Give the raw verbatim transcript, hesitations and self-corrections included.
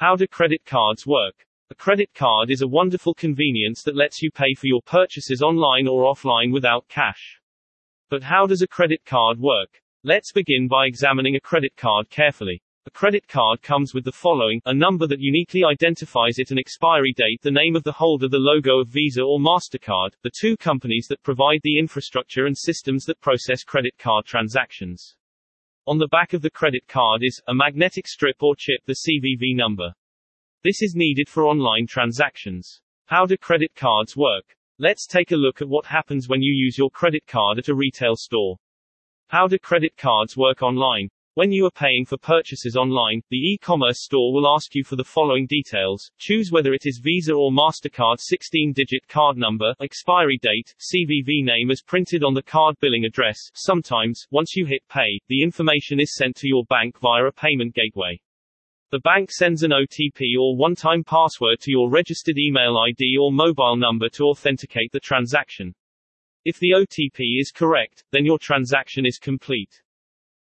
How do credit cards work? A credit card is a wonderful convenience that lets you pay for your purchases online or offline without cash. But how does a credit card work? Let's begin by examining a credit card carefully. A credit card comes with the following: a number that uniquely identifies it, an expiry date, the name of the holder, the logo of Visa or Mastercard, the two companies that provide the infrastructure, and systems that process credit card transactions. On the back of the credit card is a magnetic strip or chip, the C V V number. This is needed for online transactions. How do credit cards work? Let's take a look at what happens when you use your credit card at a retail store. How do credit cards work online? When you are paying for purchases online, the e-commerce store will ask you for the following details: choose whether it is Visa or Mastercard, sixteen digit card number, expiry date, C V V name as printed on the card, billing address. Sometimes, once you hit pay, the information is sent to your bank via a payment gateway. The bank sends an O T P or one-time password to your registered email I D or mobile number to authenticate the transaction. If the O T P is correct, then your transaction is complete.